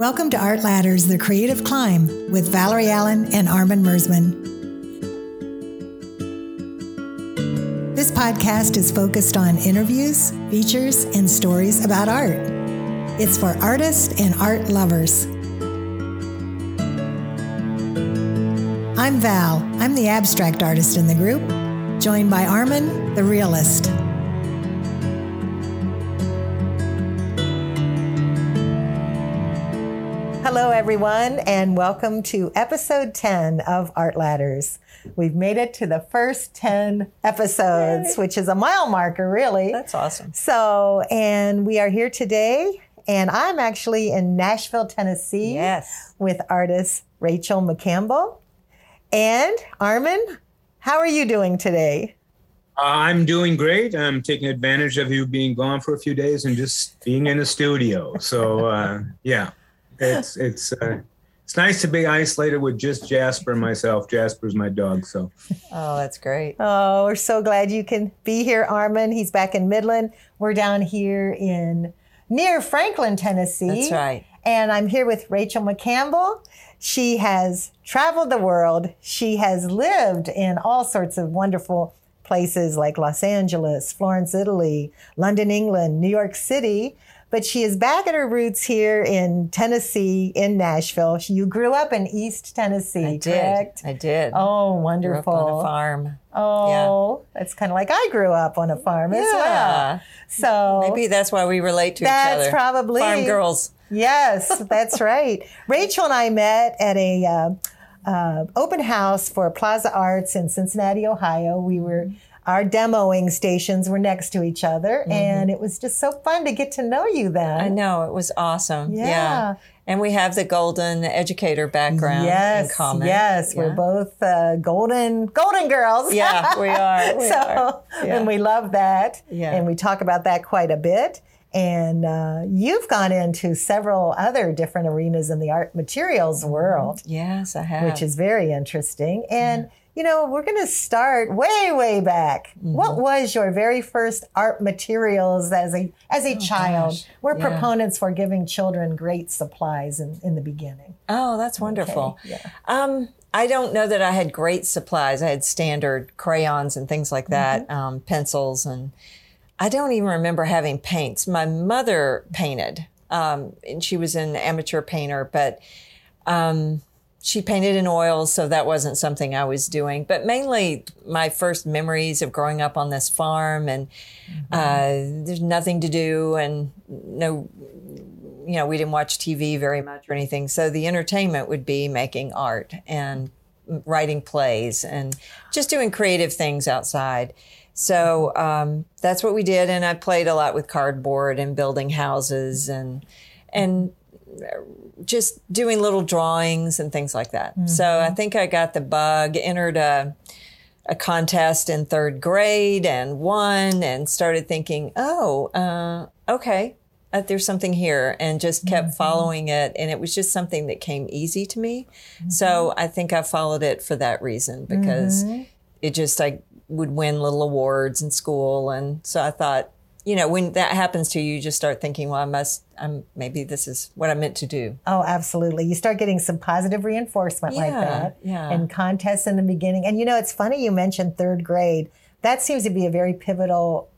Welcome to Art Ladders, The Creative Climb with Valerie Allen and Armin Mersman. This podcast is focused on interviews, features, and stories about art. It's for artists and art lovers. I'm Val. I'm the abstract artist in the group, joined by Armin, the realist. Hello, everyone, and welcome to episode 10 of Art Ladders. We've made it to the first 10 episodes, which is a mile marker, really. That's awesome. So, and we are here today, and I'm actually in Nashville, Tennessee, with artist Rachel McCampbell. And Armin, how are you doing today? I'm doing great. I'm taking advantage of you being gone for a few days and just being in the studio. So, yeah. It's nice to be isolated with just Jasper and myself. Jasper's my dog, so. Oh, that's great. Oh, we're so glad you can be here, Armin. He's back in Midland. We're down here in near Franklin, Tennessee. That's right. And I'm here with Rachel McCampbell. She has traveled the world. She has lived in all sorts of wonderful places like Los Angeles, Florence, Italy, London, England, New York City. But she is back at her roots here in Tennessee, in Nashville. You grew up in East Tennessee, correct? I did. Oh, wonderful. Grew up on a farm. Oh, yeah. It's kind of like I grew up on a farm as well. So maybe that's why we relate to each other. That's probably. Farm girls. Yes, that's right. Rachel and I met at a open house for Plaza Arts in Cincinnati, Ohio. Our demoing stations were next to each other, and it was just so fun to get to know you then. I know. It was awesome. Yeah. And we have the golden educator background in common. Yes. Yeah. We're both golden girls. Yeah, we are. And we love that, and we talk about that quite a bit. And you've gone into several other different arenas in the art materials world. Yes, I have. Which is very interesting. And you know, we're going to start way, way back. Mm-hmm. What was your very first art materials as a child? Gosh. We're proponents for giving children great supplies in the beginning. Oh, that's wonderful. Okay. Yeah. I don't know that I had great supplies. I had standard crayons and things like that, pencils, and I don't even remember having paints. My mother painted, and she was an amateur painter, but she painted in oils, so that wasn't something I was doing. But mainly my first memories of growing up on this farm, and there's nothing to do, and we didn't watch TV very much or anything. So the entertainment would be making art and writing plays and just doing creative things outside. So that's what we did. And I played a lot with cardboard and building houses and just doing little drawings and things like that. Mm-hmm. So I think I got the bug, entered a contest in third grade and won, and started thinking, okay, there's something here, and just kept following it. And it was just something that came easy to me. Mm-hmm. So I think I followed it for that reason, because it just, I would win little awards in school. And so I thought, you know, when that happens to you, you just start thinking, well, maybe this is what I meant to do. Oh, absolutely. You start getting some positive reinforcement like that. Yeah. And contests in the beginning. And, you know, it's funny you mentioned third grade. That seems to be a very pivotal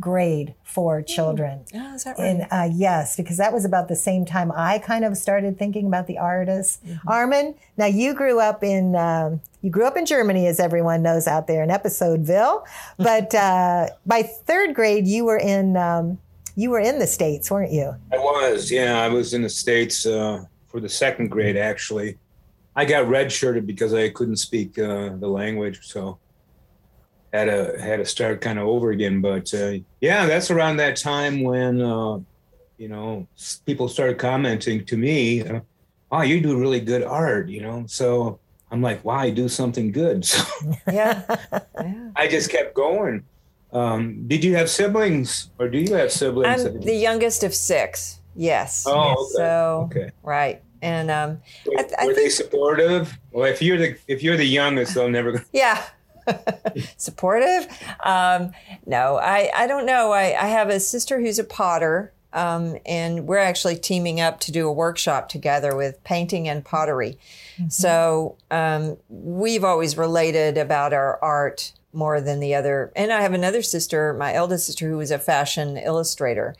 grade for children. Oh, is that right? And, yes, because that was about the same time I kind of started thinking about the artists. Mm-hmm. Armin, now you grew up in... You grew up in Germany, as everyone knows out there, in Episodeville. But by third grade, you were in the States, weren't you? I was, yeah. I was in the States for the second grade, actually. I got redshirted because I couldn't speak the language, so had to start kind of over again. But that's around that time when people started commenting to me, "Oh, you do really good art," you know, so. I'm like, wow, I do something good. So I just kept going. Did you have siblings, or do you have siblings? I'm the youngest of six. Yes. Oh, okay. So, okay. Right. And were they supportive? Well, if you're the youngest, they'll never. Supportive? No, I don't know. I have a sister who's a potter, And we're actually teaming up to do a workshop together with painting and pottery. Mm-hmm. So we've always related about our art more than the other. And I have another sister, my eldest sister, who was a fashion illustrator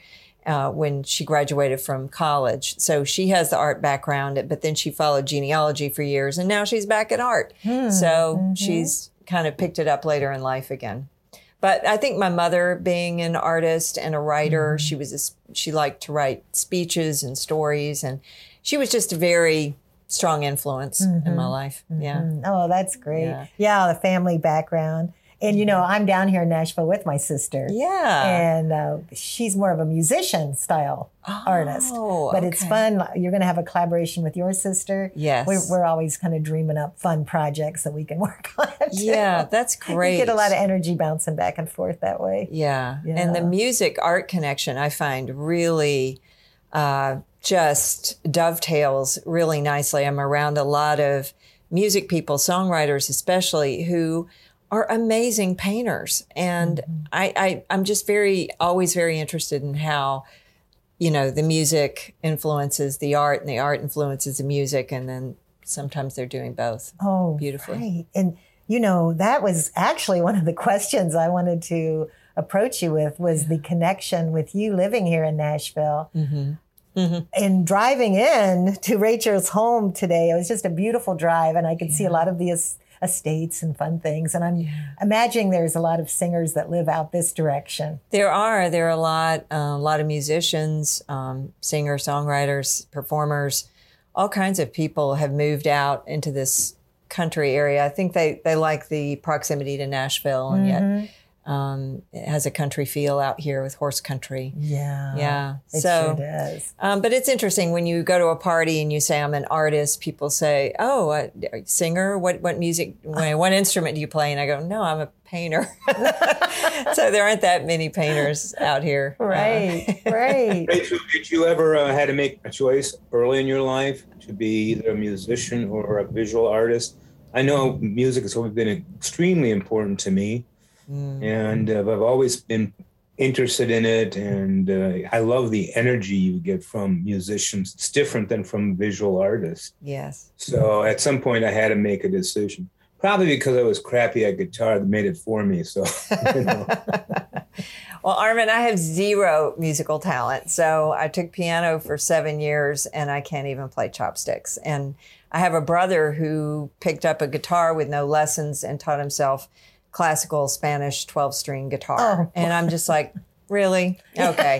when she graduated from college. So she has the art background, but then she followed genealogy for years, and now she's back in art. Mm-hmm. So she's kind of picked it up later in life again. But I think my mother, being an artist and a writer, mm-hmm. she liked to write speeches and stories, and she was just a very strong influence mm-hmm. in my life. Mm-hmm. Yeah. Oh, that's great. Yeah, the family background. And, you know, I'm down here in Nashville with my sister. Yeah. And she's more of a musician style artist. But it's fun. You're going to have a collaboration with your sister. Yes. We're always kind of dreaming up fun projects that we can work on. Yeah, that's great. You get a lot of energy bouncing back and forth that way. Yeah. And the music art connection I find really just dovetails really nicely. I'm around a lot of music people, songwriters especially, who are amazing painters. And mm-hmm. I'm just always very interested in how, you know, the music influences the art and the art influences the music. And then sometimes they're doing both. Oh, beautifully. Right. And, you know, that was actually one of the questions I wanted to approach you with was the connection with you living here in Nashville. Mm-hmm. Mm-hmm. And driving in to Rachel's home today, it was just a beautiful drive. And I could see a lot of the estates and fun things. And I'm imagining there's a lot of singers that live out this direction. There are a lot of musicians, singers, songwriters, performers, all kinds of people have moved out into this country area. I think they like the proximity to Nashville, and mm-hmm. yet it has a country feel out here with horse country. Yeah. It sure does. But it's interesting when you go to a party and you say, I'm an artist, people say, oh, a singer? What music, what instrument do you play? And I go, no, I'm a painter. So there aren't that many painters out here. Right. Rachel, did you ever had to make a choice early in your life to be either a musician or a visual artist? I know music has always been extremely important to me. Mm. And I've always been interested in it, and I love the energy you get from musicians. It's different than from visual artists. Yes. So at some point I had to make a decision, probably because I was crappy at guitar that made it for me. So, you know. Well, Armin, I have zero musical talent. So I took piano for 7 years and I can't even play chopsticks. And I have a brother who picked up a guitar with no lessons and taught himself classical Spanish 12-string guitar. Oh. And I'm just like, really? Okay.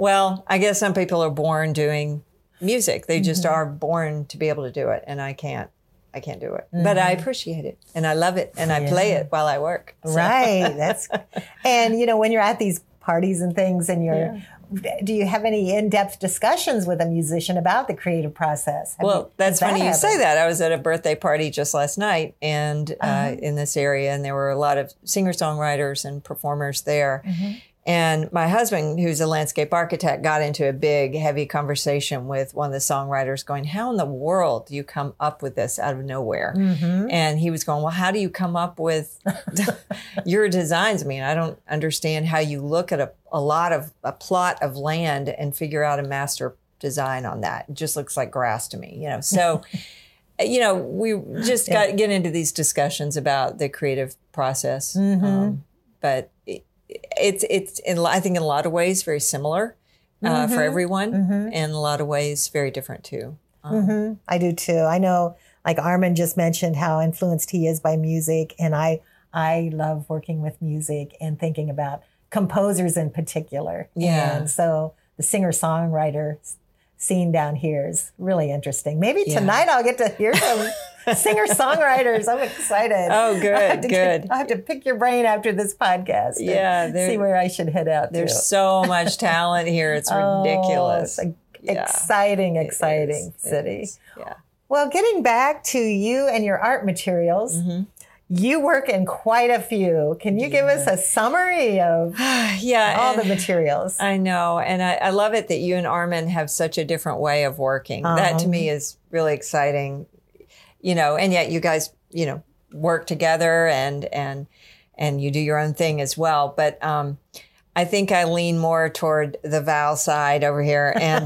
Well, I guess some people are born doing music. They just are born to be able to do it. And I can't do it. Mm-hmm. But I appreciate it. And I love it. And I play it while I work. So. Right. And, you know, when you're at these parties and things and you're... Do you have any in-depth discussions with a musician about the creative process? That's funny you say that. I was at a birthday party just last night and in this area, and there were a lot of singer-songwriters and performers there. Mm-hmm. And my husband, who's a landscape architect, got into a big, heavy conversation with one of the songwriters going, how in the world do you come up with this out of nowhere? Mm-hmm. And he was going, well, how do you come up with your designs? I mean, I don't understand how you look at a plot of land and figure out a master design on that. It just looks like grass to me, you know. So, you know, we just get into these discussions about the creative process. Mm-hmm. But... I think in a lot of ways very similar for everyone, and in a lot of ways very different too. I do too. I know, like Armin just mentioned, how influenced he is by music, and I love working with music and thinking about composers in particular. Yeah. And so the singer-songwriter scene down here is really interesting. Maybe tonight I'll get to hear some singer-songwriters. I'm excited. Oh, good, I have to pick your brain after this podcast and see where I should head out. There's so much talent here. It's ridiculous. It's an exciting city. Yeah. Well, getting back to you and your art materials, you work in quite a few. Can you give us a summary of all the materials? I know. And I love it that you and Armin have such a different way of working. That to me is really exciting. You know, and yet you guys, you know, work together and you do your own thing as well. But I think I lean more toward the Val side over here, and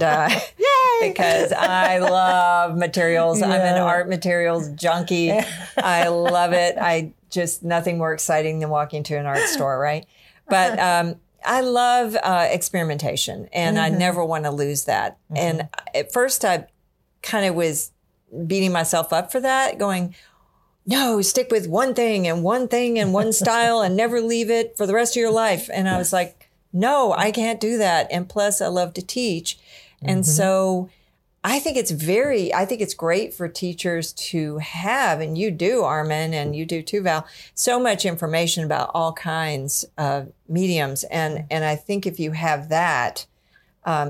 because I love materials. Yeah. I'm an art materials junkie. I love it. I just nothing more exciting than walking to an art store, right? But I love experimentation, and mm-hmm. I never want to lose that. Mm-hmm. And at first, I kind of was beating myself up for that, going, no, stick with one thing and one thing and one style and never leave it for the rest of your life. And I was like, no, I can't do that. And plus I love to teach. And mm-hmm. so I think it's great for teachers to have, and you do, Armin, and you do too, Val, so much information about all kinds of mediums. And I think if you have that,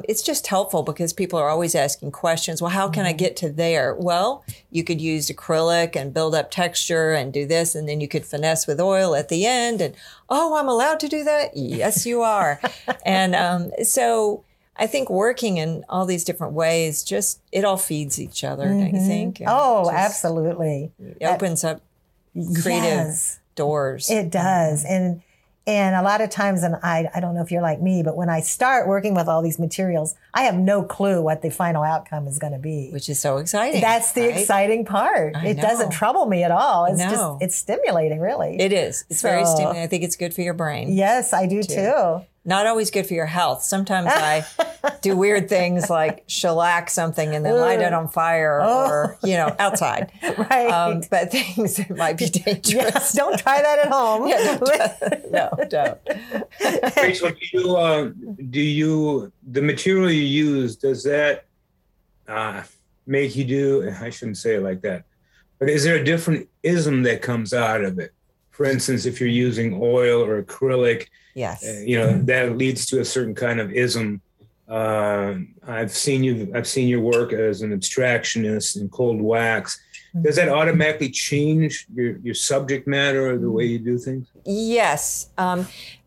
it's just helpful because people are always asking questions. Well, how can I get to there? Well, you could use acrylic and build up texture and do this, and then you could finesse with oil at the end. And, oh, I'm allowed to do that? Yes, you are. And so I think working in all these different ways, just it all feeds each other, mm-hmm. don't you think? And oh, absolutely. It opens up creative doors. It does. And a lot of times, and I don't know if you're like me, but when I start working with all these materials, I have no clue what the final outcome is going to be. Which is so exciting. That's the exciting part. It doesn't trouble me at all. It's just, it's stimulating, really. It is. It's very stimulating. I think it's good for your brain. Yes, I do too. Not always good for your health. Sometimes I do weird things like shellac something and then light it on fire or, outside. Right. But things that might be dangerous. Yes, don't try that at home. No, don't. Rachel, the material you use, does that make you do, I shouldn't say it like that, but is there a different ism that comes out of it? For instance, if you're using oil or acrylic, yes, that leads to a certain kind of ism. I've seen your work as an abstractionist in cold wax. Does that automatically change your subject matter or the way you do things? Yes.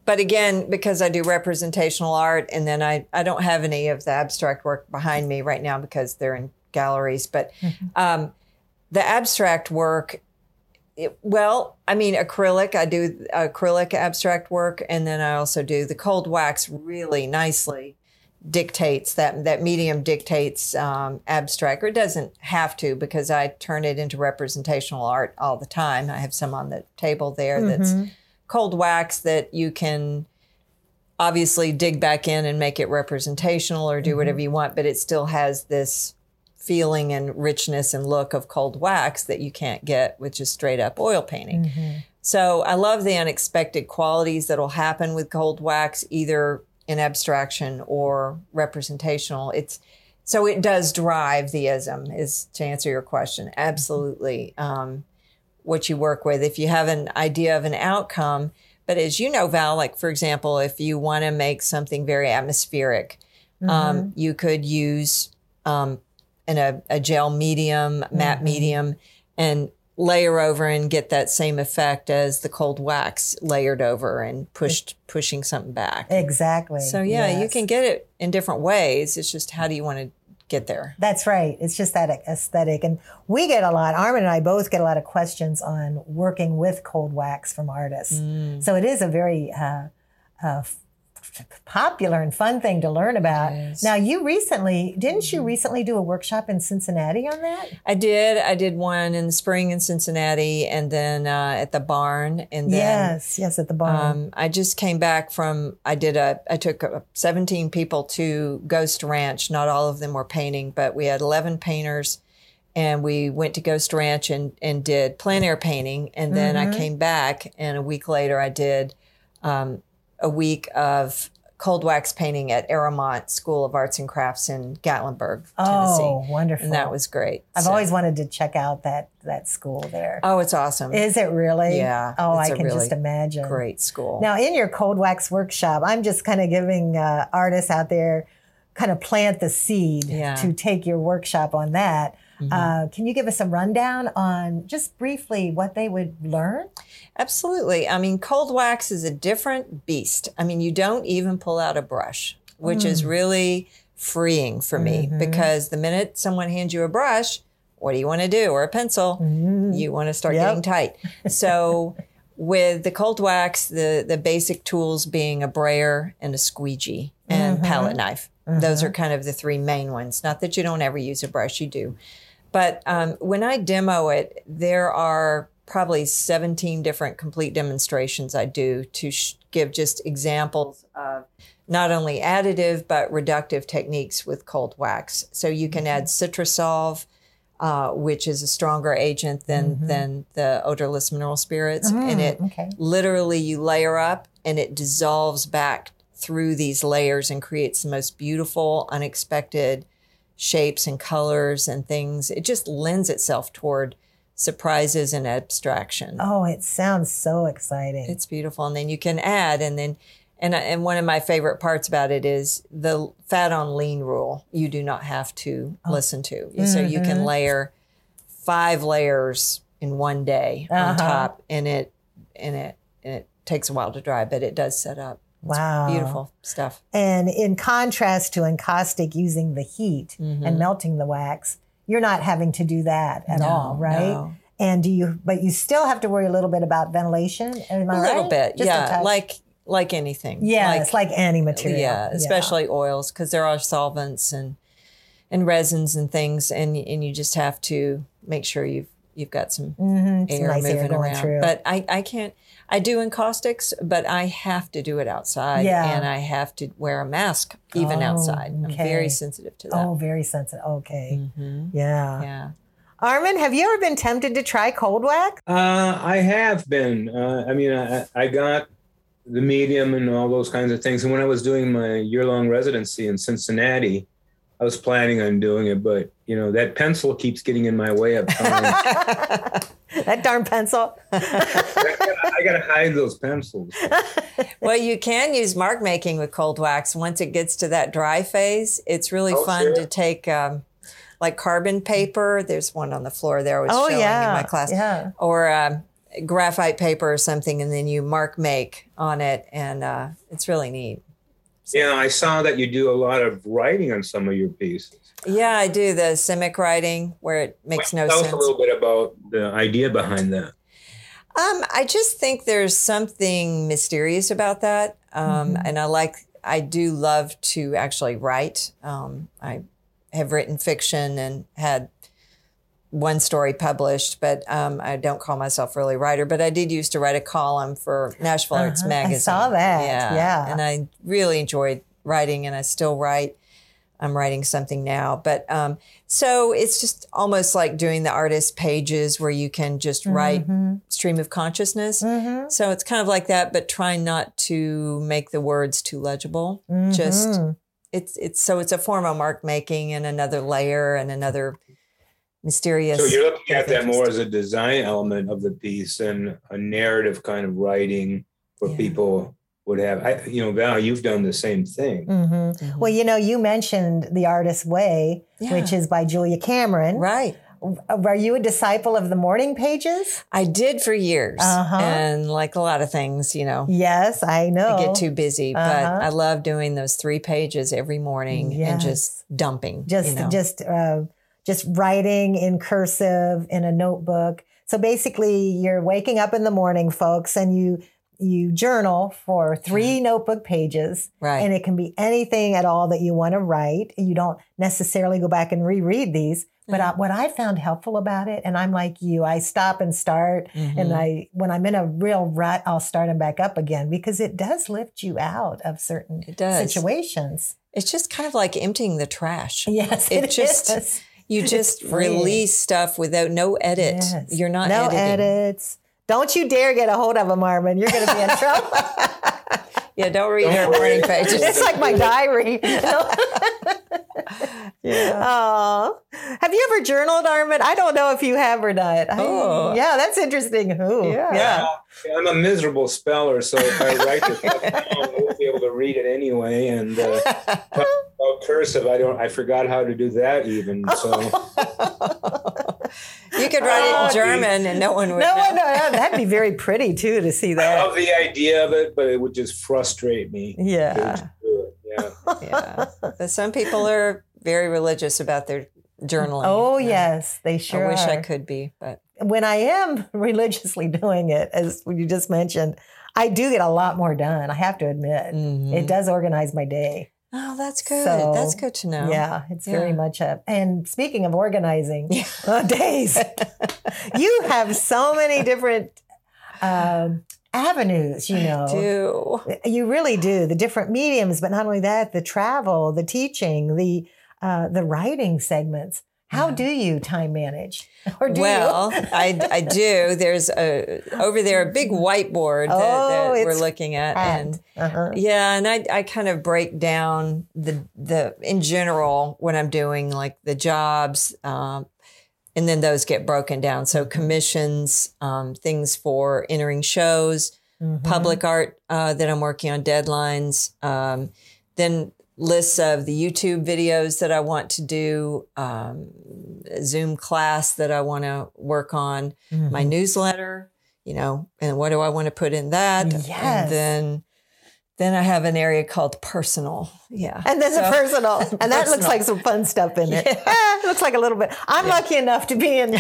But again, because I do representational art, and then I don't have any of the abstract work behind me right now because they're in galleries. But the abstract work, acrylic, I do acrylic abstract work, and then I also do the cold wax really nicely dictates that medium dictates abstract, or it doesn't have to because I turn it into representational art all the time. I have some on the table there that's cold wax that you can obviously dig back in and make it representational or do whatever you want, but it still has this feeling and richness and look of cold wax that you can't get with just straight up oil painting. Mm-hmm. So I love the unexpected qualities that'll happen with cold wax, either in abstraction or representational. So it does drive the ism, is to answer your question. Absolutely. What you work with, if you have an idea of an outcome, but as you know, Val, like for example, if you want to make something very atmospheric, you could use, in a gel medium, matte medium, and layer over and get that same effect as the cold wax layered over and pushing something back. Exactly. So you can get it in different ways. It's just how do you want to get there? That's right. It's just that aesthetic. And we get a lot, Armin and I both get a lot of questions on working with cold wax from artists. So it is a very popular and fun thing to learn about. Yes. Now, didn't you recently do a workshop in Cincinnati on that? I did. I did one in the spring in Cincinnati, and then at the barn. And then, yes, at the barn. I just came back from. I took 17 people to Ghost Ranch. Not all of them were painting, but we had 11 painters, and we went to Ghost Ranch and did plein air painting. And then I came back, and a week later, I did. A week of cold wax painting at Aramont School of Arts and Crafts in Gatlinburg, Tennessee. Oh, wonderful. And that was great. I've always wanted to check out that school there. Oh, it's awesome. Is it really? Yeah. Oh, I can really just imagine. Great school. Now, in your cold wax workshop, I'm just kind of giving artists out there kind of plant the seed to take your workshop on that. Can you give us a rundown on just briefly what they would learn? Absolutely. I mean, cold wax is a different beast. I mean, you don't even pull out a brush, which is really freeing for me because the minute someone hands you a brush, what do you want to do? Or a pencil, you want to start getting tight. So with the cold wax, the basic tools being a brayer and a squeegee and palette knife. Those are kind of the three main ones. Not that you don't ever use a brush, you do. But when I demo it, there are probably 17 different complete demonstrations I do to give just examples of not only additive, but reductive techniques with cold wax. So you can add Citrusolve, which is a stronger agent than the odorless mineral spirits. And it literally, you layer up and it dissolves back through these layers and creates the most beautiful, unexpected shapes and colors and things. It just lends itself toward surprises and abstraction. Oh, it sounds so exciting. It's beautiful. And then you can add, and one of my favorite parts about it is the fat on lean rule. You do not have to listen to. So you can layer 5 layers in one day on top, and it takes a while to dry, but it does set up. Wow. It's beautiful stuff. And in contrast to encaustic using the heat and melting the wax, you're not having to do that at all, right? No. And but you still have to worry a little bit about ventilation, am I right? A little bit, yeah. Like anything. Yeah, it's like any material. Yeah, especially oils, because there are solvents and resins and things, and you just have to make sure you've got some air nice moving air going around. Through. But I can't. I do encaustics, but I have to do it outside, and I have to wear a mask even outside. I'm very sensitive to that. Oh, very sensitive. Okay. Mm-hmm. Yeah. Yeah. Armin, have you ever been tempted to try cold wax? I have been. I got the medium and all those kinds of things. And when I was doing my year-long residency in Cincinnati, I was planning on doing it, but that pencil keeps getting in my way up. That darn pencil. I gotta hide those pencils. Well, you can use mark making with cold wax. Once it gets to that dry phase, it's really fun to take like carbon paper. There's one on the floor there I was showing in my class. Yeah. Or graphite paper or something, and then you mark make on it, and it's really neat. So. Yeah, I saw that you do a lot of writing on some of your pieces. Yeah, I do the simic writing where it makes no sense. Tell us a little bit about the idea behind that. I just think there's something mysterious about that. And I do love to actually write. I have written fiction and had one story published, but I don't call myself really a writer, but I did used to write a column for Nashville Arts Magazine. I saw that, yeah. And I really enjoyed writing, and I still write. I'm writing something now, but so it's just almost like doing the artist pages where you can just write stream of consciousness. So it's kind of like that, but try not to make the words too legible. Just it's a form of mark making and another layer and another mysterious. So you're looking at that more as a design element of the piece and a narrative kind of writing where people would have. Val, you've done the same thing. Well, you mentioned The Artist's Way, which is by Julia Cameron. Right. Were you a disciple of the morning pages? I did for years. And like a lot of things, Yes, I know. I get too busy, but I love doing those 3 pages every morning and just dumping. Just writing in cursive in a notebook. So basically you're waking up in the morning, folks, and you journal for 3 notebook pages. Right. And it can be anything at all that you want to write. You don't necessarily go back and reread these. But what I found helpful about it, and I'm like you, I stop and start. And when I'm in a real rut, I'll start them back up again because it does lift you out of certain situations. It's just kind of like emptying the trash. Yes, it is. You just release stuff without no edit. Yes. You're not editing. No edits. Don't you dare get a hold of them, Armin. You're going to be in trouble. Yeah, don't read her morning pages. It's like my diary. Yeah. Oh, have you ever journaled, Armin? I don't know if you have or not. Yeah, that's interesting. Who? Yeah. I'm a miserable speller, so if I write it down, I won't be able to read it anyway. And cursive, I forgot how to do that even. So. You could write it in German and no one would know. That'd be very pretty, too, to see that. I love the idea of it, but it would just frustrate me. Yeah. Yeah. But some people are very religious about their journaling. Oh, yes, they sure are. I wish I could be, but... when I am religiously doing it, as you just mentioned, I do get a lot more done. I have to admit, mm-hmm. It does organize my day. Oh, that's good. So, that's good to know. Yeah, it's very much a... And speaking of organizing days, you have so many different avenues, you know. I do. You really do. The different mediums, but not only that, the travel, the teaching, the writing segments. How do you time manage? Or do you? I do. There's over there a big whiteboard that we're looking at. And I kind of break down the in general what I'm doing, like the jobs, and then those get broken down. So commissions, things for entering shows, mm-hmm. public art that I'm working on, deadlines, then lists of the YouTube videos that I want to do, Zoom class that I want to work on, mm-hmm. my newsletter, you know, and what do I want to put in that? Yes. And then I have an area called personal. Yeah. And there's a personal. And that looks like some fun stuff in it. Yeah. It looks like a little bit. I'm lucky enough to be in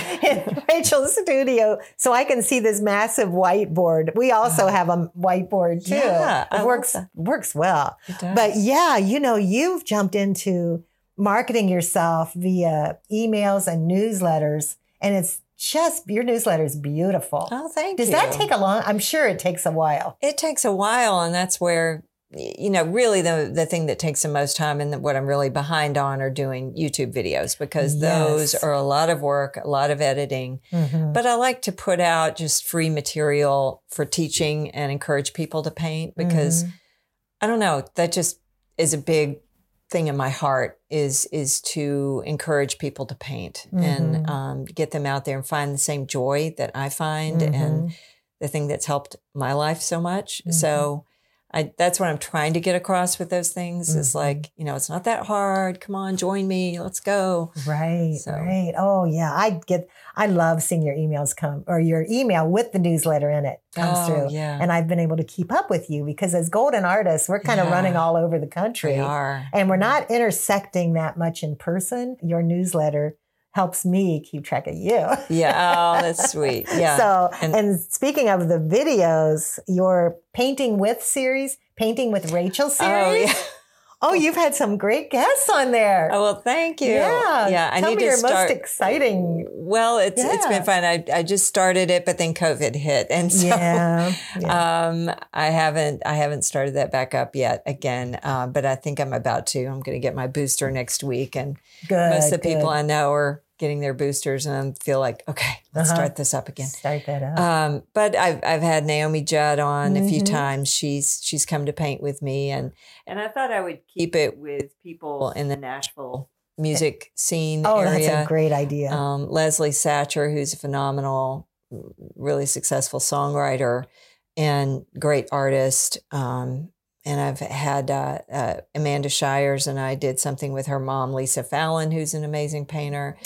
Rachel's studio so I can see this massive whiteboard. We also have a whiteboard too. Yeah, it works well. It does. But you know, you've jumped into marketing yourself via emails and newsletters, and it's just your newsletter is beautiful. Oh, thank you. Does that take a long? I'm sure it takes a while. It takes a while, and that's where, you know, really the thing that takes the most time and what I'm really behind on are doing YouTube videos, because those are a lot of work, a lot of editing. Mm-hmm. But I like to put out just free material for teaching and encourage people to paint, because I don't know, that just is a big thing in my heart is to encourage people to paint and get them out there and find the same joy that I find and the thing that's helped my life so much. So that's what I'm trying to get across with those things is like, you know, it's not that hard. Come on, join me. Let's go. Right. So. Right. Oh yeah. I love seeing your emails come, or your email with the newsletter in it comes through. Yeah. And I've been able to keep up with you because as golden artists, we're kind of running all over the country. We are. And we're not intersecting that much in person. Your newsletter helps me keep track of you. Yeah. Oh, that's sweet. Yeah. So, and speaking of the videos, your Painting With series, Painting With Rachel series. Oh, yeah. Oh, you've had some great guests on there. Oh, well, thank you. Yeah. Yeah. Tell me your most exciting. Well, it's been fun. I just started it, but then COVID hit. And so I haven't started that back up yet again. But I think I'm about to. I'm going to get my booster next week. And most of the people I know are getting their boosters, and I feel like, okay, let's start this up again. Start that up. But I've had Naomi Judd on a few times. She's come to paint with me, and I thought I would keep it with people in the Nashville music scene area. That's a great idea. Leslie Satcher, who's a phenomenal, really successful songwriter and great artist. And I've had Amanda Shires, and I did something with her mom, Lisa Fallon, who's an amazing painter.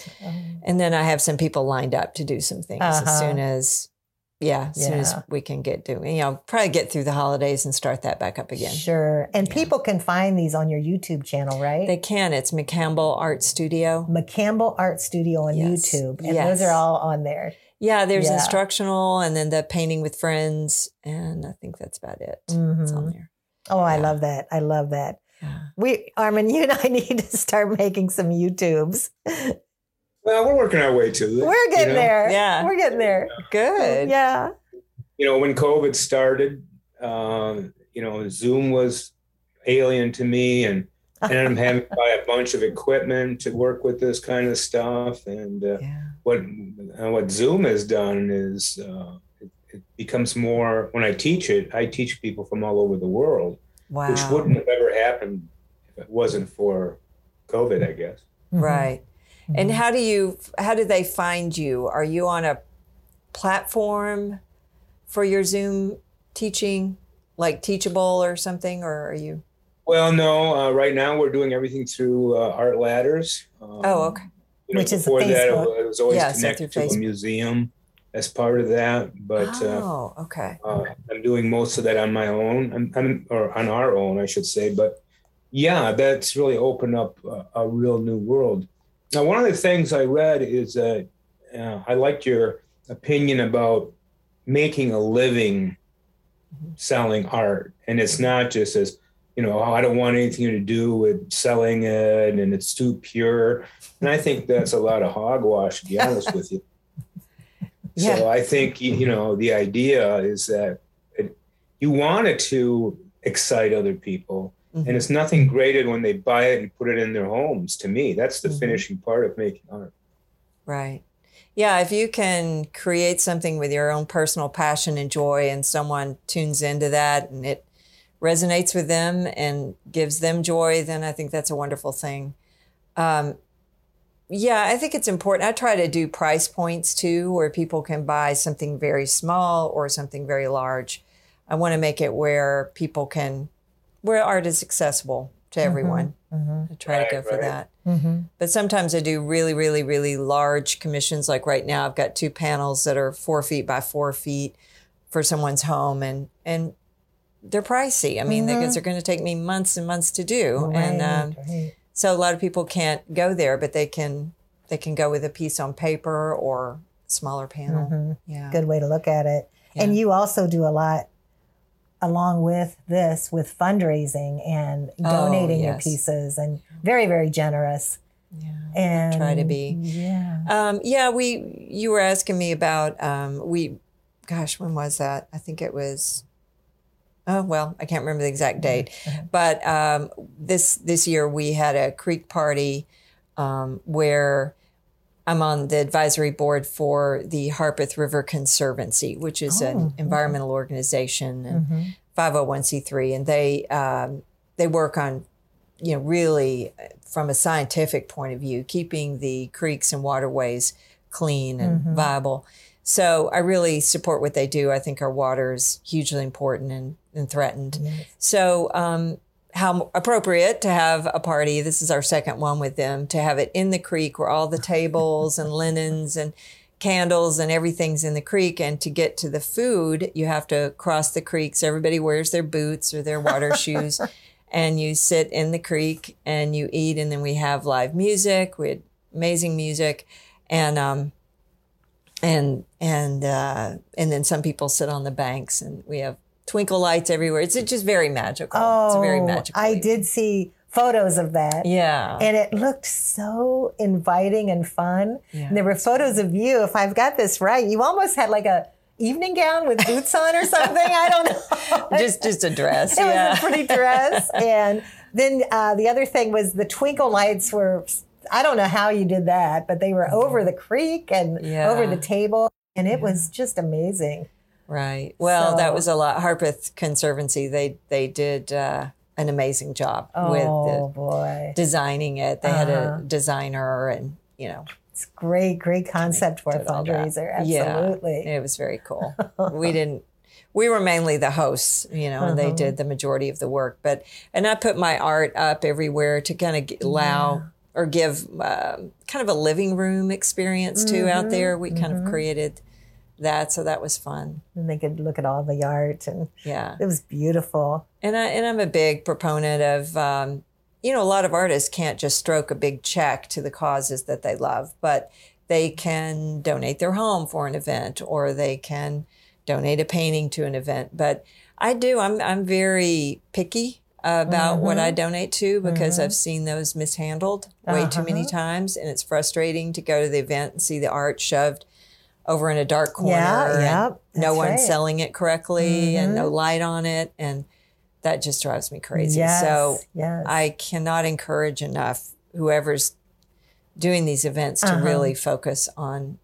And then I have some people lined up to do some things as soon as we can get doing, you know, probably get through the holidays and start that back up again. Sure. And people can find these on your YouTube channel, right? They can. It's McCampbell Art Studio. McCampbell Art Studio on YouTube. And those are all on there. Yeah, there's instructional, and then the Painting With Friends. And I think that's about it. It's on there. Oh, I love that. I love that. Yeah. Armin, you and I need to start making some YouTubes. Well, we're working our way to it. We're getting there. Yeah. We're getting there. Good. Yeah. You know, when COVID started, you know, Zoom was alien to me, and I'm having to buy a bunch of equipment to work with this kind of stuff. And what Zoom has done is... it becomes more, when I teach people from all over the world, which wouldn't have ever happened if it wasn't for COVID, I guess. Right. Mm-hmm. And how do they find you? Are you on a platform for your Zoom teaching, like Teachable or something, or are you? Well, no, right now we're doing everything through Art Ladders. Okay. You know, which is Facebook. Before that, it was always connected to a museum. As part of that, but I'm doing most of that on my own, or on our own, I should say. But yeah, that's really opened up a real new world. Now, one of the things I read is I liked your opinion about making a living selling art. And it's not just as, you know, oh, I don't want anything to do with selling it and it's too pure. And I think that's a lot of hogwash, to be honest with you. Yeah. So I think, you know, the idea is that you want it to excite other people. Mm-hmm. And it's nothing greater when they buy it and put it in their homes. To me, that's the finishing part of making art. Right. Yeah, if you can create something with your own personal passion and joy and someone tunes into that and it resonates with them and gives them joy, then I think that's a wonderful thing. Yeah, I think it's important. I try to do price points too, where people can buy something very small or something very large. I want to make it where people can, where art is accessible to everyone. Mm-hmm. I try to go for that. Mm-hmm. But sometimes I do really, really, really large commissions. Like right now, I've got two panels that are 4 feet by 4 feet for someone's home, and they're pricey. I mean, because they're going to take me months and months to do. Right, and so a lot of people can't go there, but they can go with a piece on paper or smaller panel. Mm-hmm. Yeah, good way to look at it. Yeah. And you also do a lot along with this, with fundraising and donating your pieces, and very, very generous. Yeah, and try to be. Yeah. You were asking me about, when was that? I think it was, I can't remember the exact date, but this year we had a Creek party where I'm on the advisory board for the Harpeth River Conservancy, which is an environmental organization and 501c3, and they work on, you know, really from a scientific point of view, keeping the creeks and waterways clean and viable. So I really support what they do. I think our water is hugely important and threatened. Yes. So how appropriate to have a party. This is our second one with them, to have it in the creek where all the tables and linens and candles and everything's in the creek. And to get to the food, you have to cross the creek. So everybody wears their boots or their water shoes, and you sit in the creek and you eat. And then we have live music. We had amazing music, and then some people sit on the banks, and we have twinkle lights everywhere. It's just very magical. Oh, it's very magical. I did see photos of that. Yeah. And it looked so inviting and fun. Yeah. And there were photos of you, if I've got this right, you almost had like a evening gown with boots on or something. I don't know. just a dress. It was a pretty dress. And then the other thing was the twinkle lights were, I don't know how you did that, but they were over the creek and over the table. And it was just amazing. Right. Well, that was a lot. Harpeth Conservancy, they did an amazing job with designing it. They had a designer, and, you know. It's great concept for a fundraiser. Absolutely. Yeah, it was very cool. We were mainly the hosts, you know, and they did the majority of the work. And I put my art up everywhere to kind of allow or give kind of a living room experience too out there. We kind of created that, so that was fun. And they could look at all the art, and it was beautiful. And I'm a big proponent of, you know, a lot of artists can't just stroke a big check to the causes that they love, but they can donate their home for an event, or they can donate a painting to an event. But I'm very picky about what I donate to, because I've seen those mishandled way too many times, and it's frustrating to go to the event and see the art shoved over in a dark corner, and no one's selling it correctly, and no light on it, and that just drives me crazy. I cannot encourage enough whoever's doing these events to really focus on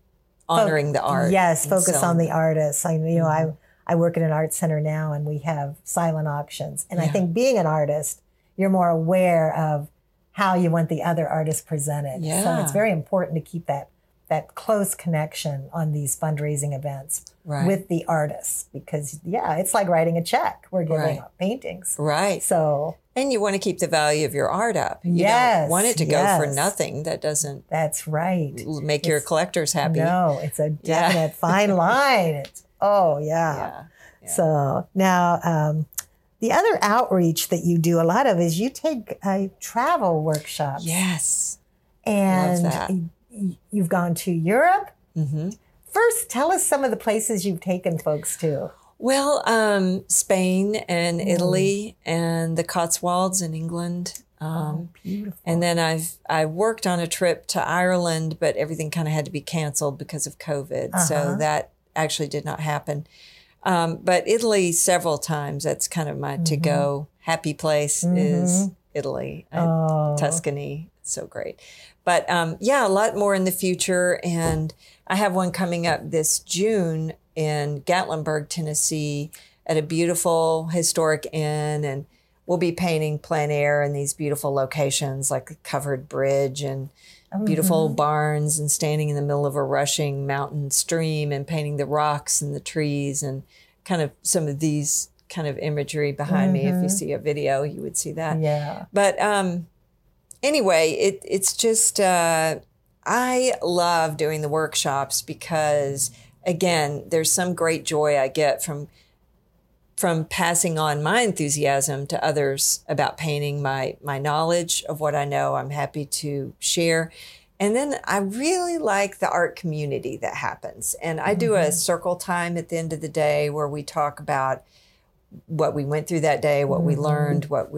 honoring the art. Yes, focus on the artists. I work at an art center now, and we have silent auctions, and I think being an artist, you're more aware of how you want the other artists presented. Yeah. So it's very important to keep that close connection on these fundraising events with the artists, because it's like writing a check. We're giving out paintings. Right. So. And you want to keep the value of your art up. You don't want it to go for nothing. That doesn't. That's right. Make your collectors happy. No, it's a definite fine line. So now the other outreach that you do a lot of is you take travel workshops. Yes. And I love that. You've gone to Europe, First, tell us some of the places you've taken folks to. Well, Spain and Italy and the Cotswolds in England. Beautiful. And then I worked on a trip to Ireland, but everything kind of had to be canceled because of COVID. Uh-huh. So that actually did not happen. But Italy several times. That's kind of my to-go happy place is Italy, Tuscany. It's so great. But yeah, a lot more in the future. And I have one coming up this June in Gatlinburg, Tennessee, at a beautiful historic inn, and we'll be painting plein air in these beautiful locations, like a covered bridge and beautiful barns, and standing in the middle of a rushing mountain stream and painting the rocks and the trees, and kind of some of these kind of imagery behind me. If you see a video, you would see that. Yeah. But anyway, it's just, I love doing the workshops because, again, there's some great joy I get from passing on my enthusiasm to others about painting, my knowledge of what I know. I'm happy to share. And then I really like the art community that happens. And I do a circle time at the end of the day where we talk about what we went through that day, what we learned, what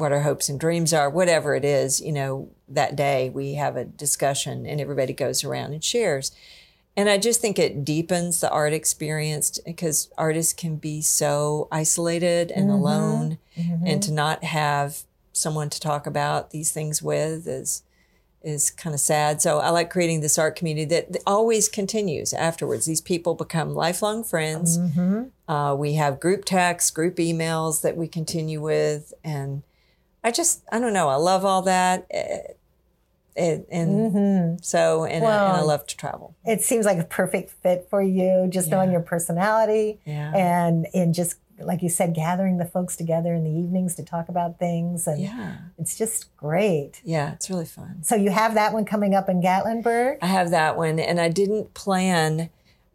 our hopes and dreams are, whatever it is, you know, that day we have a discussion and everybody goes around and shares. And I just think it deepens the art experience because artists can be so isolated and alone, and to not have someone to talk about these things with is kind of sad. So I like creating this art community that always continues afterwards. These people become lifelong friends. We have group texts, group emails that we continue with. And I don't know, I love all that. And I love to travel. It seems like a perfect fit for you, just knowing your personality and just, like you said, gathering the folks together in the evenings to talk about things. And it's just great. Yeah, it's really fun. So you have that one coming up in Gatlinburg? I have that one. And I didn't plan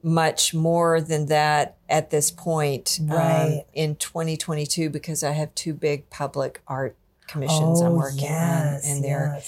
much more than that at this point in 2022 because I have two big public art commissions I'm working on. And they're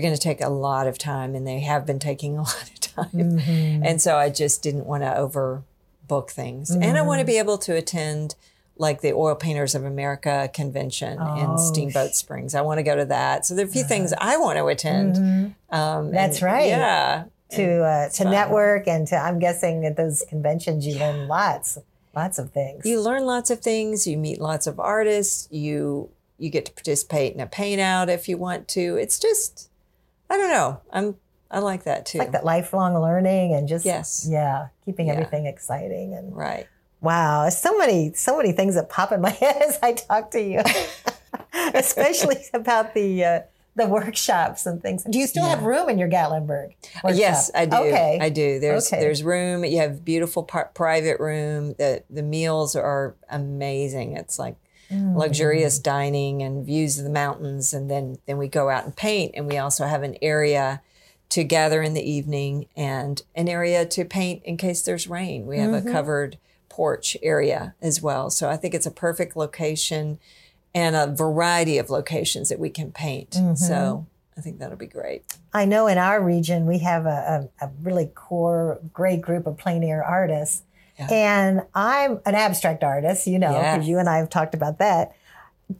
going to take a lot of time, and they have been taking a lot of time. And so I just didn't want to overbook things. And I want to be able to attend like the Oil Painters of America convention in Steamboat Springs. I want to go to that. So there are a few things I want to attend. That's right. Yeah. To network and to, I'm guessing at those conventions, you learn lots of things. You learn lots of things. You meet lots of artists. You get to participate in a paint out if you want to. It's just, I don't know. I like that too. It's like that lifelong learning and just keeping everything exciting and wow, so many things that pop in my head as I talk to you, especially about the workshops and things. Do you still have room in your Gatlinburg workshop? Yes, I do. Okay. I do. There's room. You have beautiful private room. The meals are amazing. It's like luxurious dining and views of the mountains. And then we go out and paint. And we also have an area to gather in the evening and an area to paint in case there's rain. We have a covered porch area as well. So I think it's a perfect location and a variety of locations that we can paint. So I think that'll be great. I know in our region, we have a really great group of plein air artists. Yeah. And I'm an abstract artist, you know, because you and I have talked about that.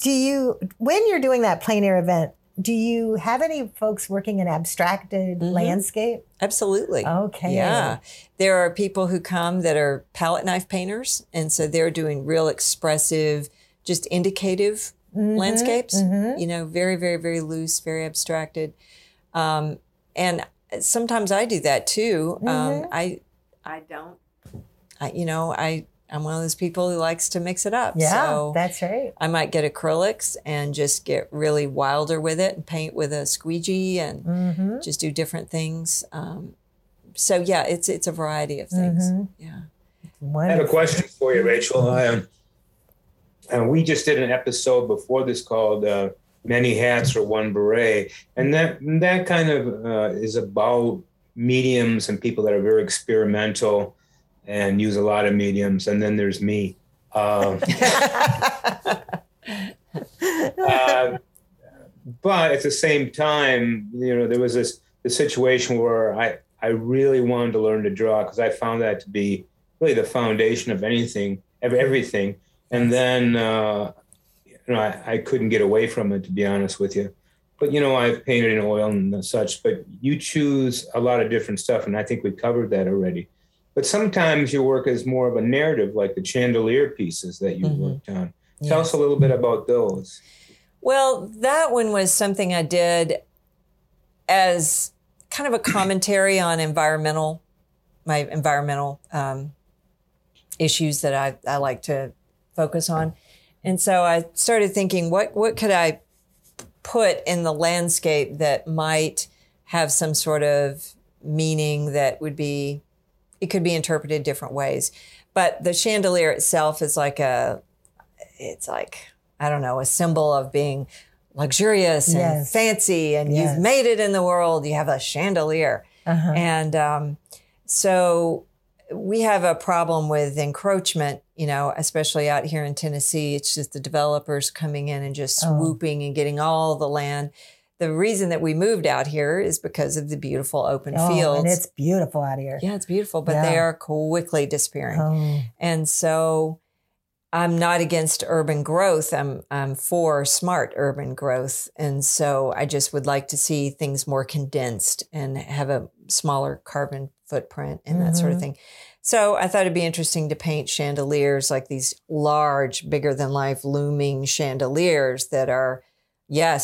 When you're doing that plein air event, do you have any folks working in abstracted landscape? Absolutely. Okay. Yeah. There are people who come that are palette knife painters. And so they're doing real expressive, just indicative landscapes, you know, very, very, very loose, very abstracted. And sometimes I do that too. I don't. I'm one of those people who likes to mix it up. Yeah, so that's right. I might get acrylics and just get really wilder with it and paint with a squeegee and just do different things. So yeah, it's a variety of things. Yeah. Wonderful. I have a question for you, Rachel. And we just did an episode before this called "Many Hats for One Beret," and that kind of is about mediums and people that are very experimental and use a lot of mediums. And then there's me. But at the same time, you know, there was the situation where I, I really wanted to learn to draw because I found that to be really the foundation of anything, of everything. And then, I couldn't get away from it, to be honest with you. But, I've painted in oil and such, but you choose a lot of different stuff. And I think we covered that already. But sometimes your work is more of a narrative, like the chandelier pieces that you worked on. Yes. Tell us a little bit about those. Well, that one was something I did as kind of a commentary on my environmental issues that I like to focus on. And so I started thinking, what could I put in the landscape that might have some sort of meaning that would be, it could be interpreted different ways. But the chandelier itself is like a symbol of being luxurious and fancy, and you've made it in the world. You have a chandelier. Uh-huh. And so we have a problem with encroachment, especially out here in Tennessee. It's just the developers coming in and just swooping and getting all the land. The reason that we moved out here is because of the beautiful open fields. And it's beautiful out here. Yeah, it's beautiful, but they are quickly disappearing. Oh. And so I'm not against urban growth. I'm for smart urban growth. And so I just would like to see things more condensed and have a smaller carbon footprint and that sort of thing. So I thought it'd be interesting to paint chandeliers, like these large, bigger than life looming chandeliers that are,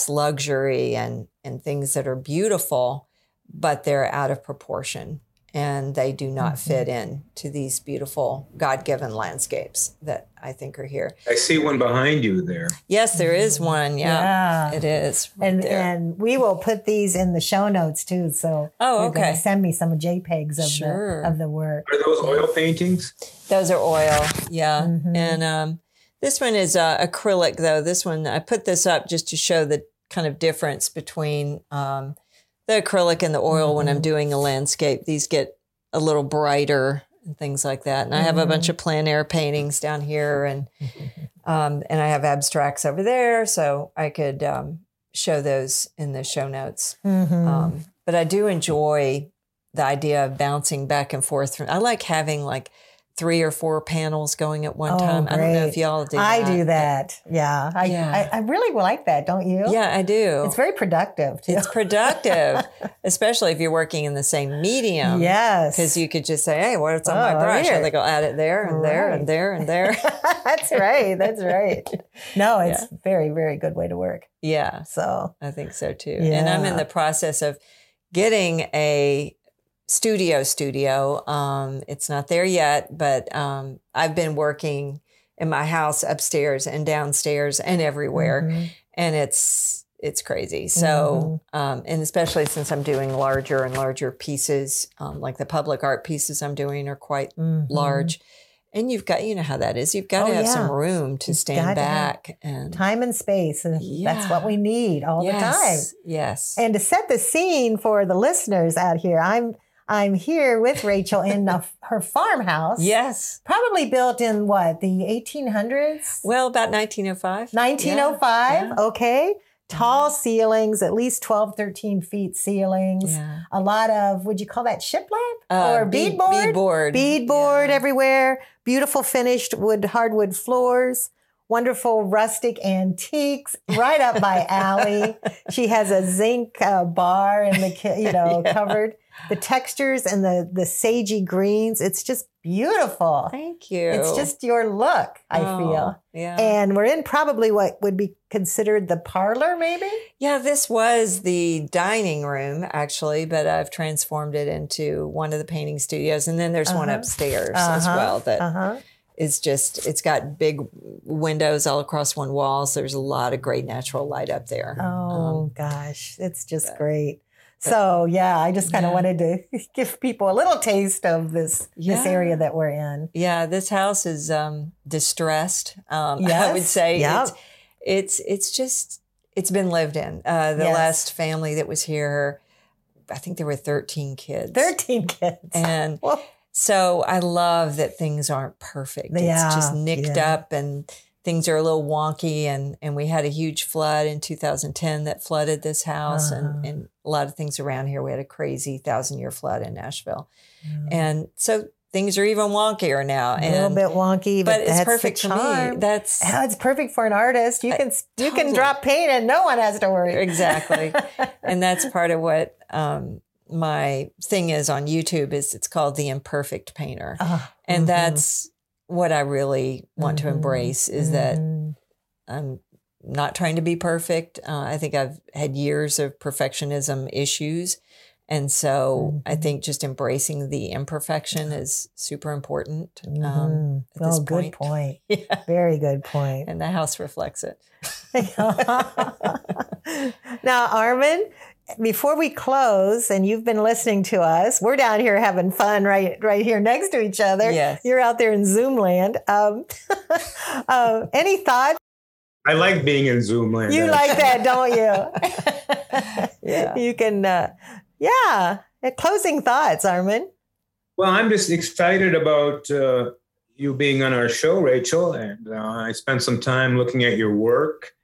luxury and things that are beautiful, but they're out of proportion and they do not fit in to these beautiful God-given landscapes that I think are here. I see one behind you there. Yes, there is one. Yeah, it is. Right and we will put these in the show notes too. So you're going to send me some JPEGs of the work. Are those oil paintings? Those are oil. Yeah. Mm-hmm. And this one is acrylic though. This one, I put this up just to show the kind of difference between the acrylic and the oil when I'm doing a landscape. These get a little brighter and things like that. And I have a bunch of plein air paintings down here and I have abstracts over there. So I could show those in the show notes. Mm-hmm. But I do enjoy the idea of bouncing back and forth. I like having like 3 or 4 panels going at one time. Great. I don't know if y'all do that. I do that. Yeah. I really like that, don't you? Yeah, I do. It's very productive, too. It's productive, especially if you're working in the same medium. Yes. Because you could just say, hey, what's on my brush? I think I'll add it there and there and there and there. That's right. That's right. No, it's very, very good way to work. Yeah. So I think so, too. Yeah. And I'm in the process of getting a studio. It's not there yet, but I've been working in my house upstairs and downstairs and everywhere. Mm-hmm. And it's crazy. So, and especially since I'm doing larger and larger pieces, like the public art pieces I'm doing are quite large. And you've got, you know how that is. You've got to have some room to stand back. And time and space. And that's what we need all the time. Yes. And to set the scene for the listeners out here, I'm here with Rachel in her farmhouse. Yes. Probably built in what, the 1800s? Well, about 1905. 1905, yeah. Okay. Tall ceilings, at least 12, 13 feet ceilings. Yeah. A lot of, would you call that shiplap? Or beadboard? Beadboard. Beadboard everywhere. Beautiful finished hardwood floors. Wonderful rustic antiques, right up my alley. She has a zinc bar in the covered. The textures and the sagey greens, it's just beautiful. Thank you. It's just your look, I feel. Yeah. And we're in probably what would be considered the parlor, maybe? Yeah, this was the dining room, actually, but I've transformed it into one of the painting studios. And then there's one upstairs as well that it's got big windows all across one wall. So there's a lot of great natural light up there. Oh, gosh. It's just great. So, I just kind of wanted to give people a little taste of this area that we're in. Yeah, this house is distressed, I would say. Yep. It's just, it's been lived in. The last family that was here, I think there were 13 kids. 13 kids. And so I love that things aren't perfect. It's just nicked up and things are a little wonky, and we had a huge flood in 2010 that flooded this house, and a lot of things around here. We had a crazy 1,000-year flood in Nashville. Mm. And so things are even wonkier now. But it's perfect for me. It's perfect for an artist. You can drop paint and no one has to worry. Exactly. And that's part of what my thing is on YouTube is it's called The Imperfect Painter. And that's what I really want to embrace is that I'm not trying to be perfect. I think I've had years of perfectionism issues. And so I think just embracing the imperfection is super important at this point. Good point. Yeah. Very good point. And the house reflects it. Now, Armin, before we close, and you've been listening to us, we're down here having fun right here next to each other. Yes. You're out there in Zoom land. Any thoughts? I like being in Zoom land. You like that, don't you? Yeah. You can, closing thoughts, Armin. Well, I'm just excited about you being on our show, Rachel. And I spent some time looking at your work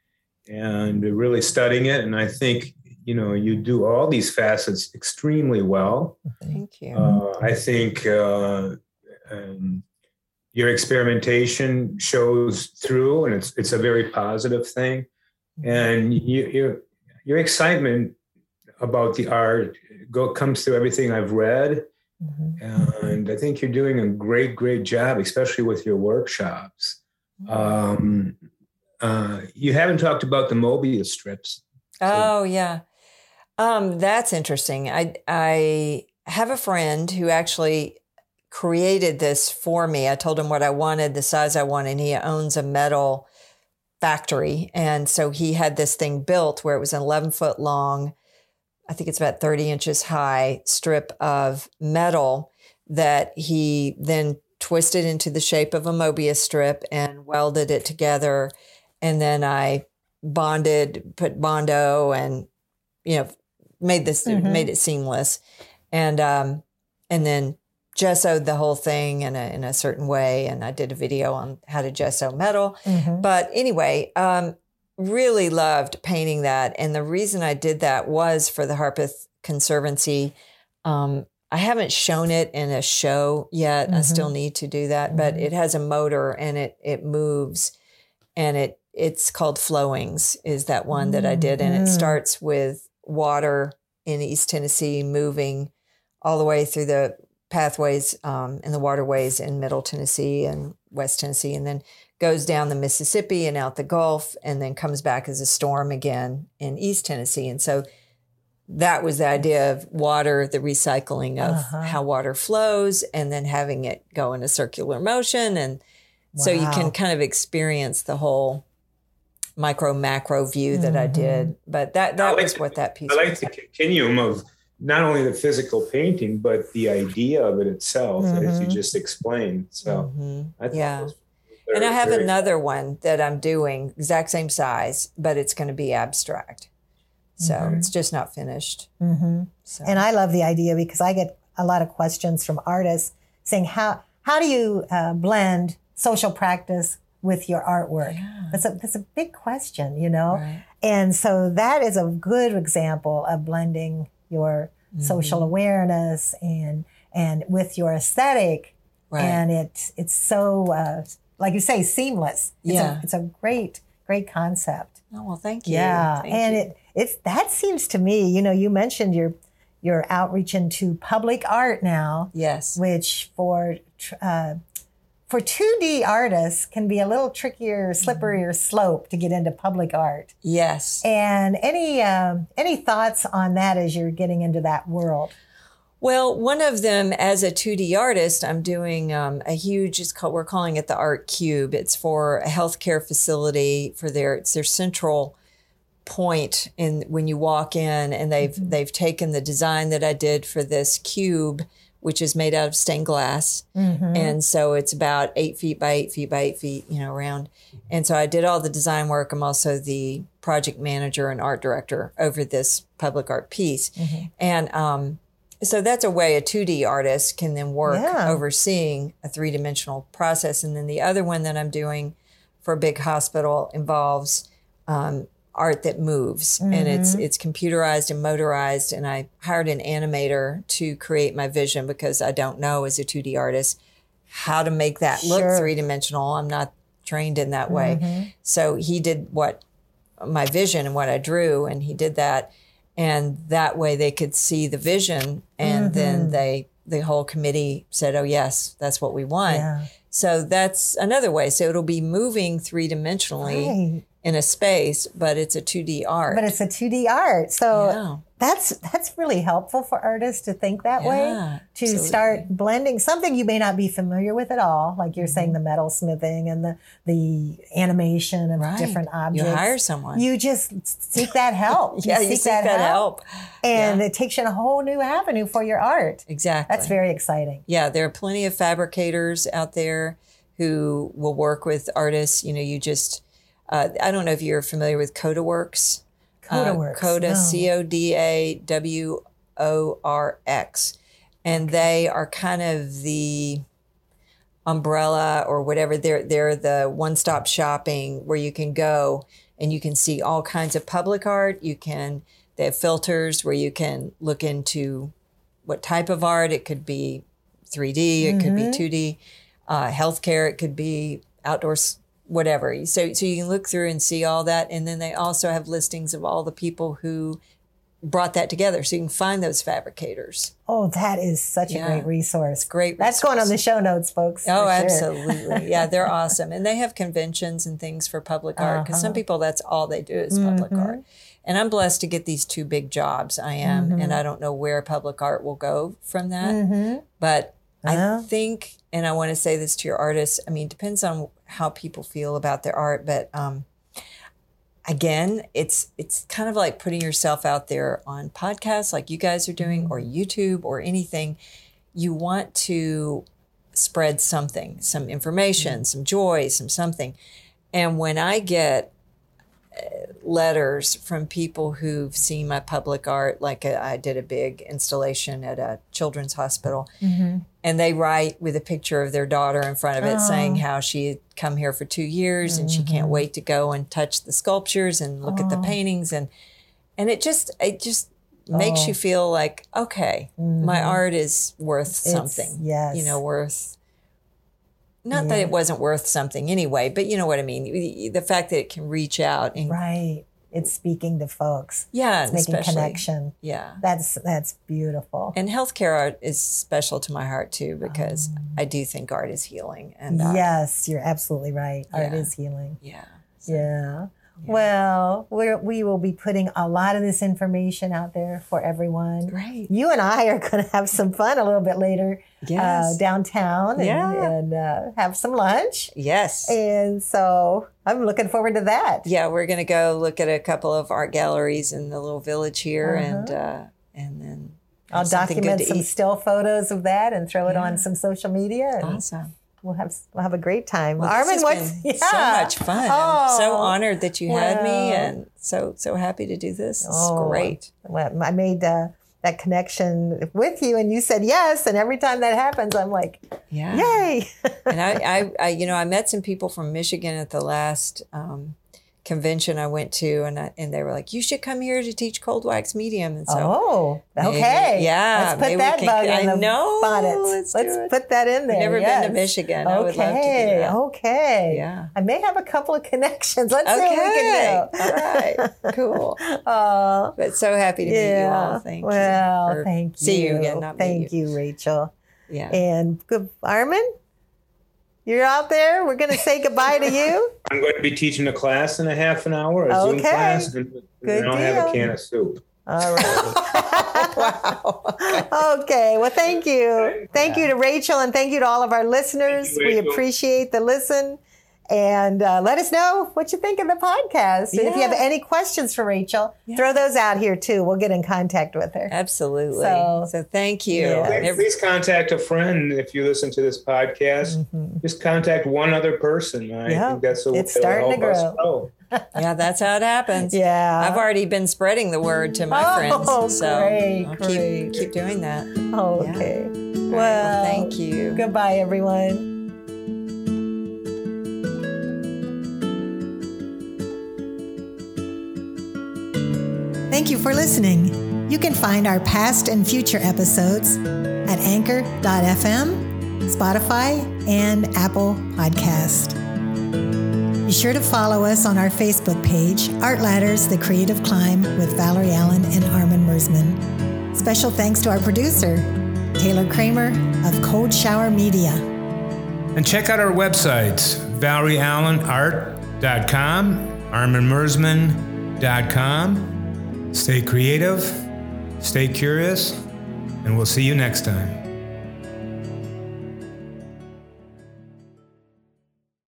and really studying it. And I think you do all these facets extremely well. Thank you. I think your experimentation shows through, and it's a very positive thing. And your excitement about the art comes through everything I've read. Mm-hmm. And I think you're doing a great, great job, especially with your workshops. You haven't talked about the Mobius strips. So. Oh, yeah. That's interesting. I have a friend who actually created this for me. I told him what I wanted, the size I wanted, and he owns a metal factory. And so he had this thing built where it was an 11-foot long, I think it's about 30 inches high strip of metal that he then twisted into the shape of a Mobius strip and welded it together. And then I put Bondo and, made it seamless and then gessoed the whole thing in a certain way. And I did a video on how to gesso metal, but anyway, really loved painting that. And the reason I did that was for the Harpeth Conservancy. I haven't shown it in a show yet. I still need to do that, but it has a motor and it moves and it's called Flowings is that one that I did. And it starts with water in East Tennessee moving all the way through the pathways and the waterways in Middle Tennessee and West Tennessee, and then goes down the Mississippi and out the Gulf and then comes back as a storm again in East Tennessee. And so that was the idea of water, the recycling of how water flows and then having it go in a circular motion. And so you can kind of experience the whole micro macro view that I did, but that was what that piece was. I like the continuum of not only the physical painting, but the idea of it itself, as you just explained. So and I have another one that I'm doing exact same size, but it's going to be abstract. So it's just not finished. So. And I love the idea because I get a lot of questions from artists saying, how do you blend social practice with your artwork? Yeah. That's a big question, Right. And so that is a good example of blending your social awareness and with your aesthetic. Right. And it's so, like you say, seamless. It's a great, great concept. Oh, well, thank you. Yeah. That seems to me, you mentioned your outreach into public art now. Yes. Which for 2D artists can be a little trickier, slipperier slope to get into public art. Yes. And any thoughts on that as you're getting into that world? Well, one of them as a 2D artist, I'm doing we're calling it the Art Cube. It's for a healthcare facility it's their central point when you walk in, and they've taken the design that I did for this cube, which is made out of stained glass. And so it's about 8 feet by 8 feet by 8 feet, around. And so I did all the design work. I'm also the project manager and art director over this public art piece. And so that's a way a 2D artist can then work overseeing a three-dimensional process. And then the other one that I'm doing for a big hospital involves art that moves, mm-hmm. and it's computerized and motorized. And I hired an animator to create my vision because I don't know as a 2D artist how to make that look three-dimensional. I'm not trained in that way. Mm-hmm. So he did what my vision and what I drew, and he did that. And that way they could see the vision. And mm-hmm. then the whole committee said, oh yes, that's what we want. Yeah. So that's another way. So it'll be moving three-dimensionally right. in a space, but it's a 2D art. But it's a 2D art. So yeah. that's really helpful for artists to think that way, to absolutely. Start blending something you may not be familiar with at all, like you're mm-hmm. saying, the metalsmithing and the animation of right. different objects. You hire someone. You just seek that help. Yeah, you seek that help. And it takes you in a whole new avenue for your art. Exactly. That's very exciting. Yeah, there are plenty of fabricators out there who will work with artists. You know, you just, I don't know if you're familiar with CodaWorks. CodaWorks. Coda, CodaWorks. And they are kind of the umbrella or whatever. They're the one-stop shopping where you can go and you can see all kinds of public art. They have filters where you can look into what type of art. It could be 3D, it mm-hmm. could be 2D, healthcare, it could be outdoors, whatever. So you can look through and see all that. And then they also have listings of all the people who brought that together. So you can find those fabricators. Oh, that is such a great resource. Great resource. That's going on the show notes, folks. Oh, absolutely. Yeah, they're awesome. And they have conventions and things for public art because some people, that's all they do is public mm-hmm. art. And I'm blessed to get these two big jobs. I am. Mm-hmm. And I don't know where public art will go from that. Mm-hmm. But I think, and I want to say this to your artists, I mean, it depends on how people feel about their art. But again, it's kind of like putting yourself out there on podcasts like you guys are doing or YouTube or anything. You want to spread something, some information, some joy, something. And when I get letters from people who've seen my public art, like I did a big installation at a children's hospital, mm-hmm. and they write with a picture of their daughter in front of it saying how she had come here for 2 years mm-hmm. and she can't wait to go and touch the sculptures and look at the paintings, and it just makes you feel like, okay, mm-hmm. my art is worth something. Yes. You know, not that it wasn't worth something anyway, but you know what I mean? The fact that it can reach out. And right. It's speaking to folks. Yeah. It's making connection. Yeah. That's beautiful. And healthcare art is special to my heart too, because I do think art is healing. And yes, you're absolutely right. Art is healing. Yeah. So, yeah. Well, we will be putting a lot of this information out there for everyone. Great. You and I are going to have some fun a little bit later downtown and have some lunch. Yes. And so I'm looking forward to that. Yeah, we're going to go look at a couple of art galleries in the little village here and then I'll document some still photos of that and throw it on some social media. Awesome. We'll have a great time. Well, Armin, so much fun. Oh, I'm so honored that you had me and so happy to do this. It's great. Well, I made that connection with you and you said yes. And every time that happens, I'm like, yay. And I met some people from Michigan at the last convention I went to, and they were like, you should come here to teach cold wax medium. And so, maybe, let's put that bug in the bonnet. Let's put that in there. I've never been to Michigan. I would love to do that. Okay. Yeah. I may have a couple of connections. Let's see what we can do. All right. Cool. But so happy to meet you all. Thank you. See you again. Thank you, Rachel. Yeah. And good, Armin. You're out there. We're going to say goodbye to you. I'm going to be teaching a class in a half an hour, Zoom class, and I don't have a can of soup. All right. Wow. Okay. Well, thank you. Thank you to Rachel, and thank you to all of our listeners. We appreciate the listen. And let us know what you think of the podcast. And if you have any questions for Rachel, throw those out here too. We'll get in contact with her. Absolutely. So thank you. Please contact a friend if you listen to this podcast. Mm-hmm. Just contact one other person. I think that's what it's starting to grow. Yeah, that's how it happens. Yeah. I've already been spreading the word to my friends. So great. Keep doing that. Okay. Yeah. Well, thank you. Goodbye, everyone. Thank you for listening. You can find our past and future episodes at anchor.fm, Spotify, and Apple Podcast. Be sure to follow us on our Facebook page, Art Ladders, The Creative Climb with Valerie Allen and Armin Mersman. Special thanks to our producer, Taylor Kramer of Cold Shower Media. And check out our websites, ValerieAllenArt.com, ArminMersman.com. Stay creative, stay curious, and we'll see you next time.